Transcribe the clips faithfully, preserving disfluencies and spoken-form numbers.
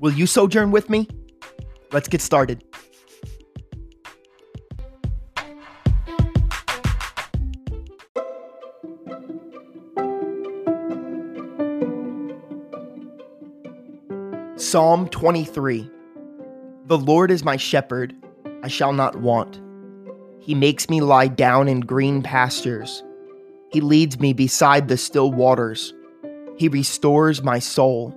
Will you sojourn with me? Let's get started. Psalm twenty-three. The Lord is my shepherd, I shall not want. He makes me lie down in green pastures. He leads me beside the still waters. He restores my soul.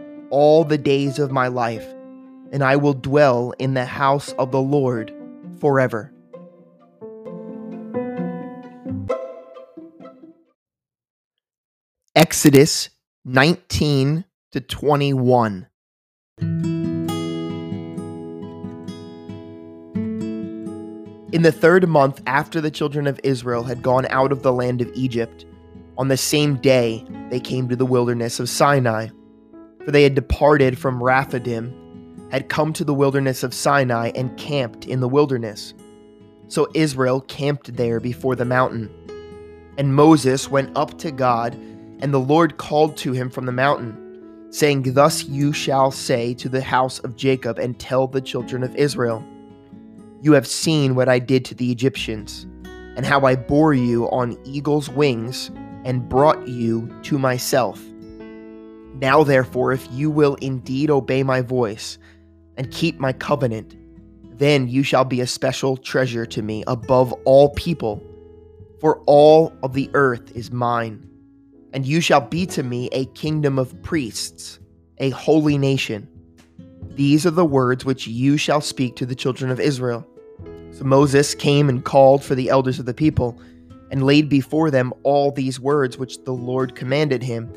all the days of my life, and I will dwell in the house of the Lord forever. Exodus nineteen to twenty-one. In the third month after the children of Israel had gone out of the land of Egypt, on the same day they came to the wilderness of Sinai, for they had departed from Rephidim, had come to the wilderness of Sinai, and camped in the wilderness. So Israel camped there before the mountain. And Moses went up to God, and the Lord called to him from the mountain, saying, "Thus you shall say to the house of Jacob and tell the children of Israel, you have seen what I did to the Egyptians and how I bore you on eagle's wings and brought you to myself. Now therefore, if you will indeed obey my voice and keep my covenant, then you shall be a special treasure to me above all people, for all of the earth is mine. And you shall be to me a kingdom of priests, a holy nation. These are the words which you shall speak to the children of Israel." So Moses came and called for the elders of the people, and laid before them all these words which the Lord commanded him.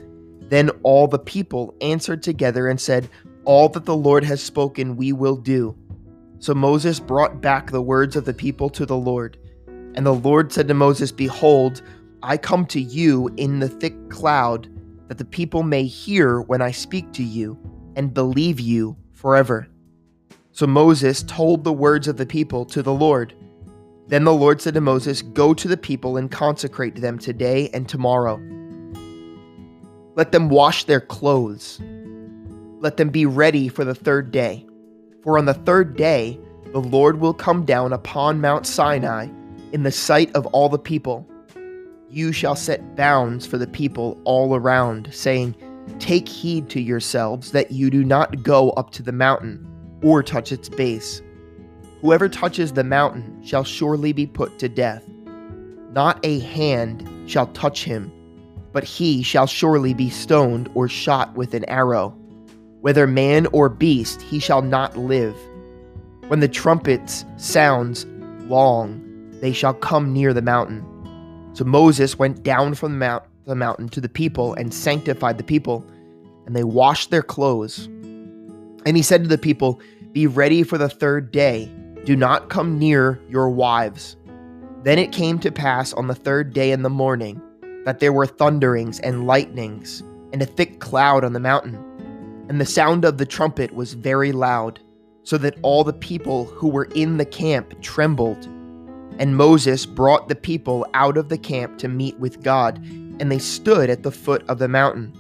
Then all the people answered together and said, "All that the Lord has spoken we will do." So Moses brought back the words of the people to the Lord. And the Lord said to Moses, "Behold, I come to you in the thick cloud, that the people may hear when I speak to you, and believe you forever." So Moses told the words of the people to the Lord. Then the Lord said to Moses, "Go to the people and consecrate them today and tomorrow. Let them wash their clothes. Let them be ready for the third day. For on the third day the Lord will come down upon Mount Sinai in the sight of all the people. You shall set bounds for the people all around, saying, 'Take heed to yourselves that you do not go up to the mountain or touch its base. Whoever touches the mountain shall surely be put to death. Not a hand shall touch him, but he shall surely be stoned or shot with an arrow. Whether man or beast, he shall not live. When the trumpets sounds long, they shall come near the mountain.'" So Moses went down from the mountain to the people and sanctified the people, and they washed their clothes. And he said to the people, "Be ready for the third day. Do not come near your wives." Then it came to pass on the third day in the morning that there were thunderings and lightnings and a thick cloud on the mountain. And the sound of the trumpet was very loud, so that all the people who were in the camp trembled. And Moses brought the people out of the camp to meet with God, and they stood at the foot of the mountain.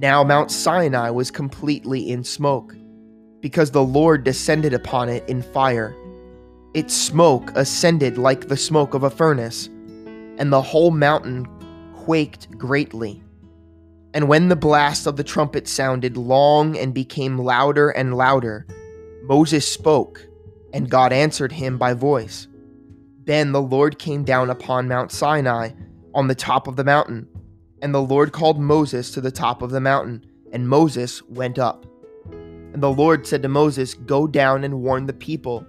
Now Mount Sinai was completely in smoke, because the Lord descended upon it in fire. Its smoke ascended like the smoke of a furnace, and the whole mountain quaked greatly. And when the blast of the trumpet sounded long and became louder and louder, Moses spoke, and God answered him by voice. Then the Lord came down upon Mount Sinai on the top of the mountain, and the Lord called Moses to the top of the mountain, and Moses went up. And the Lord said to Moses, "Go down and warn the people,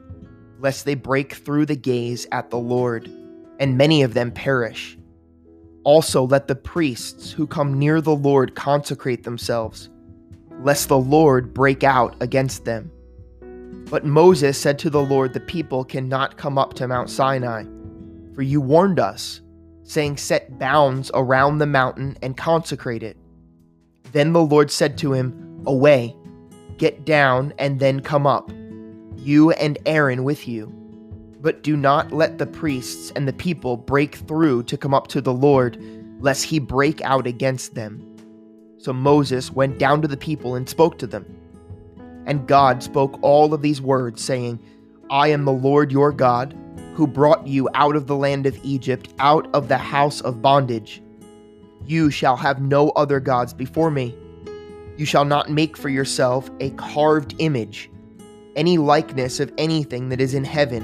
lest they break through the gaze at the Lord, and many of them perish. Also let the priests who come near the Lord consecrate themselves, lest the Lord break out against them." But Moses said to the Lord, "The people cannot come up to Mount Sinai, for you warned us, saying, 'Set bounds around the mountain and consecrate it.'" Then the Lord said to him, "Away, get down and then come up, you and Aaron with you. But do not let the priests and the people break through to come up to the Lord, lest he break out against them." So Moses went down to the people and spoke to them. And God spoke all of these words, saying, "I am the Lord your God, who brought you out of the land of Egypt, out of the house of bondage. You shall have no other gods before me. You shall not make for yourself a carved image, any likeness of anything that is in heaven,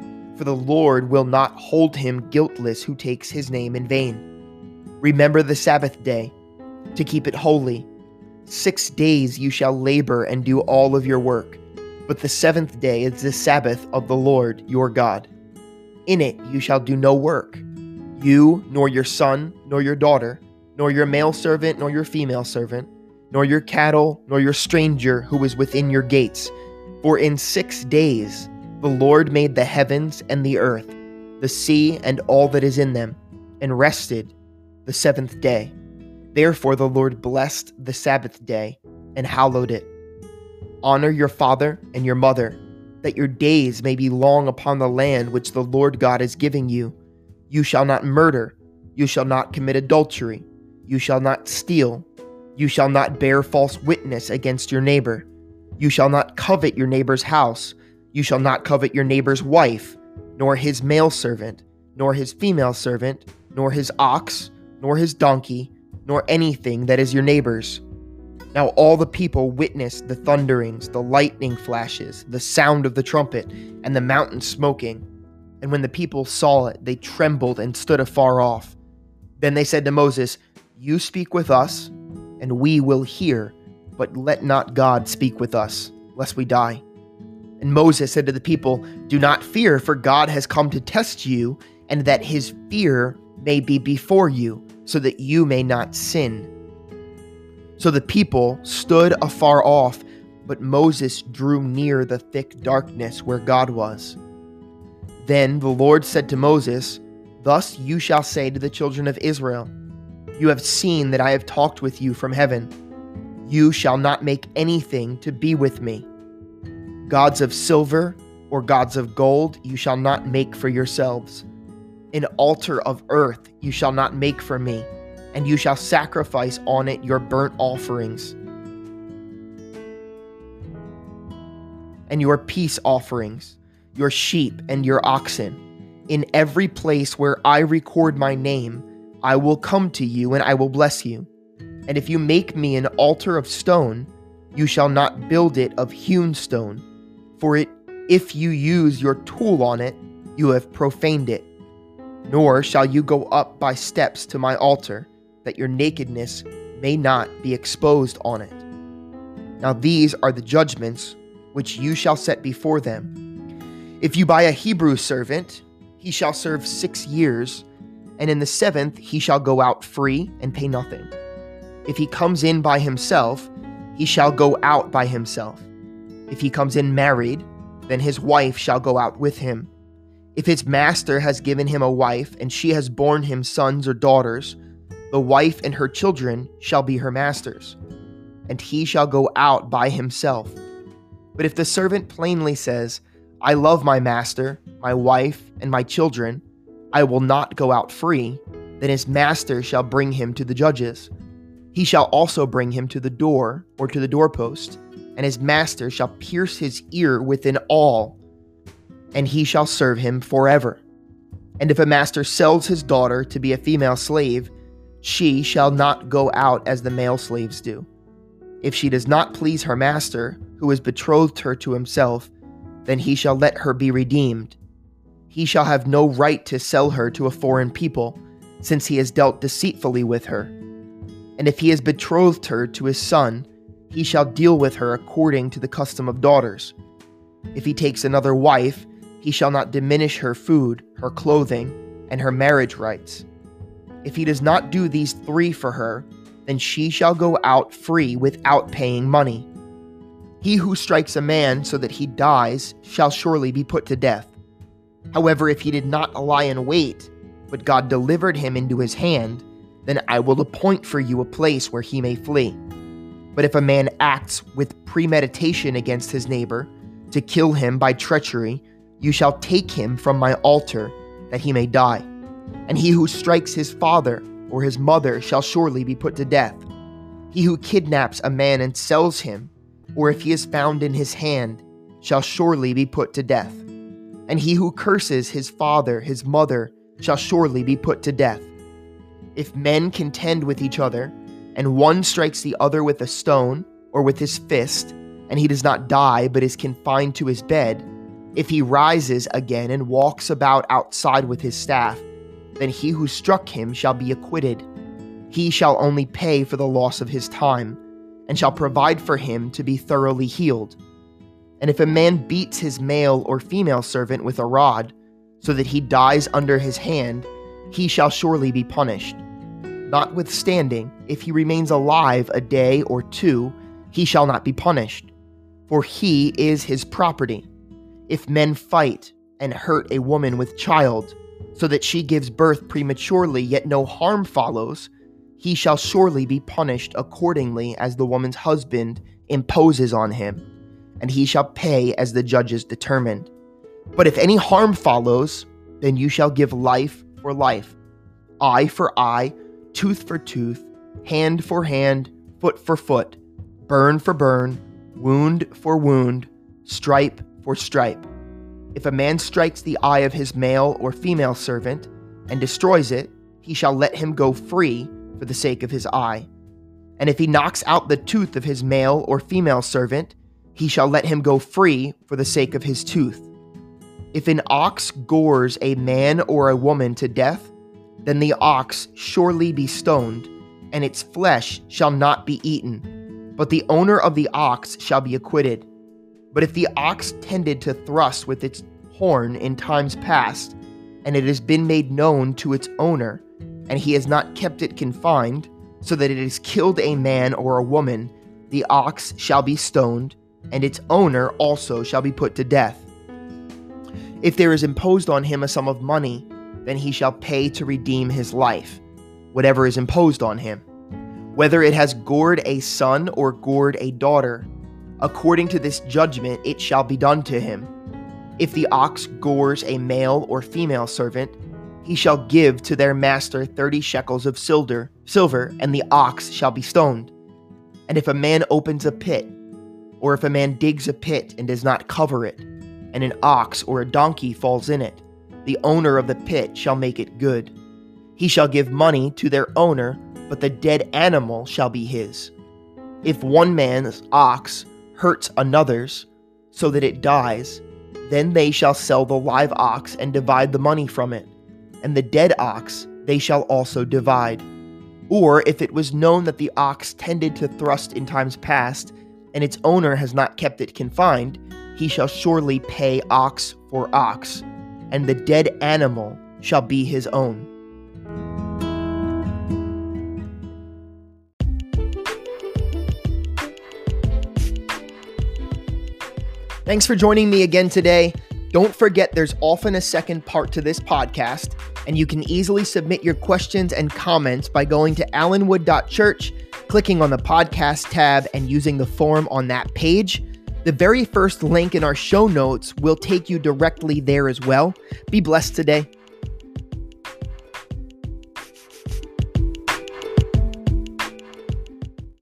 for the Lord will not hold him guiltless who takes his name in vain. Remember the Sabbath day, to keep it holy. Six days you shall labor and do all of your work, but the seventh day is the Sabbath of the Lord your God. In it you shall do no work, you, nor your son, nor your daughter, nor your male servant, nor your female servant, nor your cattle, nor your stranger who is within your gates. For in six days the Lord made the heavens and the earth, the sea and all that is in them, and rested the seventh day. Therefore the Lord blessed the Sabbath day and hallowed it. Honor your father and your mother, that your days may be long upon the land which the Lord God is giving you. You shall not murder, you shall not commit adultery, you shall not steal, you shall not bear false witness against your neighbor, you shall not covet your neighbor's house, you shall not covet your neighbor's wife, nor his male servant, nor his female servant, nor his ox, nor his donkey, nor anything that is your neighbor's." Now all the people witnessed the thunderings, the lightning flashes, the sound of the trumpet, and the mountain smoking. And when the people saw it, they trembled and stood afar off. Then they said to Moses, "You speak with us, and we will hear, but let not God speak with us, lest we die." And Moses said to the people, "Do not fear, for God has come to test you, and that his fear may be before you, so that you may not sin." So the people stood afar off, but Moses drew near the thick darkness where God was. Then the Lord said to Moses, "Thus you shall say to the children of Israel, 'You have seen that I have talked with you from heaven. You shall not make anything to be with me. Gods of silver or gods of gold you shall not make for yourselves. An altar of earth you shall not make for me, and you shall sacrifice on it your burnt offerings and your peace offerings, your sheep and your oxen. In every place where I record my name, I will come to you and I will bless you. And if you make me an altar of stone, you shall not build it of hewn stone, for it, if you use your tool on it, you have profaned it. Nor shall you go up by steps to my altar, that your nakedness may not be exposed on it. Now these are the judgments which you shall set before them. If you buy a Hebrew servant, he shall serve six years, and in the seventh he shall go out free and pay nothing. If he comes in by himself, he shall go out by himself. If he comes in married, then his wife shall go out with him. If his master has given him a wife, and she has borne him sons or daughters, the wife and her children shall be her master's, and he shall go out by himself. But if the servant plainly says, I love my master, my wife, and my children. I will not go out free. Then his master shall bring him to the judges. He shall also bring him to the door, or to the doorpost, and his master shall pierce his ear with an awl, and he shall serve him forever. And if a master sells his daughter to be a female slave, she shall not go out as the male slaves do. If she does not please her master, who has betrothed her to himself, then he shall let her be redeemed. He shall have no right to sell her to a foreign people, since he has dealt deceitfully with her. And if he has betrothed her to his son, he shall deal with her according to the custom of daughters. If he takes another wife, he shall not diminish her food, her clothing, and her marriage rights. If he does not do these three for her, then she shall go out free without paying money. He who strikes a man so that he dies shall surely be put to death. However, if he did not lie in wait, but God delivered him into his hand, then I will appoint for you a place where he may flee. But if a man acts with premeditation against his neighbor, to kill him by treachery, you shall take him from my altar, that he may die. And he who strikes his father or his mother shall surely be put to death. He who kidnaps a man and sells him, or if he is found in his hand, shall surely be put to death. And he who curses his father, his mother, shall surely be put to death. If men contend with each other, and one strikes the other with a stone or with his fist, and he does not die but is confined to his bed, if he rises again and walks about outside with his staff, then he who struck him shall be acquitted. He shall only pay for the loss of his time, and shall provide for him to be thoroughly healed. And if a man beats his male or female servant with a rod, so that he dies under his hand, he shall surely be punished. Notwithstanding, if he remains alive a day or two, he shall not be punished, for he is his property. If men fight and hurt a woman with child, so that she gives birth prematurely, yet no harm follows, he shall surely be punished accordingly as the woman's husband imposes on him, and he shall pay as the judges determined. But if any harm follows, then you shall give life for life, eye for eye, tooth for tooth, hand for hand, foot for foot, burn for burn, wound for wound, stripe for stripe. If a man strikes the eye of his male or female servant and destroys it, he shall let him go free for the sake of his eye. And if he knocks out the tooth of his male or female servant, he shall let him go free for the sake of his tooth. If an ox gores a man or a woman to death, then the ox surely be stoned, and its flesh shall not be eaten, but the owner of the ox shall be acquitted. But if the ox tended to thrust with its horn in times past, and it has been made known to its owner, and he has not kept it confined, so that it has killed a man or a woman, the ox shall be stoned, and its owner also shall be put to death. If there is imposed on him a sum of money, then he shall pay to redeem his life, whatever is imposed on him, whether it has gored a son or gored a daughter. According to this judgment, it shall be done to him. If the ox gores a male or female servant, he shall give to their master thirty shekels of silver, silver, and the ox shall be stoned. And if a man opens a pit, or if a man digs a pit and does not cover it, and an ox or a donkey falls in it, the owner of the pit shall make it good. He shall give money to their owner, but the dead animal shall be his. If one man's ox hurts another's, so that it dies, then they shall sell the live ox and divide the money from it, and the dead ox they shall also divide. Or if it was known that the ox tended to thrust in times past, and its owner has not kept it confined, he shall surely pay ox for ox, and the dead animal shall be his own. Thanks for joining me again today. Don't forget there's often a second part to this podcast, and you can easily submit your questions and comments by going to allenwood dot church, clicking on the podcast tab, and using the form on that page. The very first link in our show notes will take you directly there as well. Be blessed today.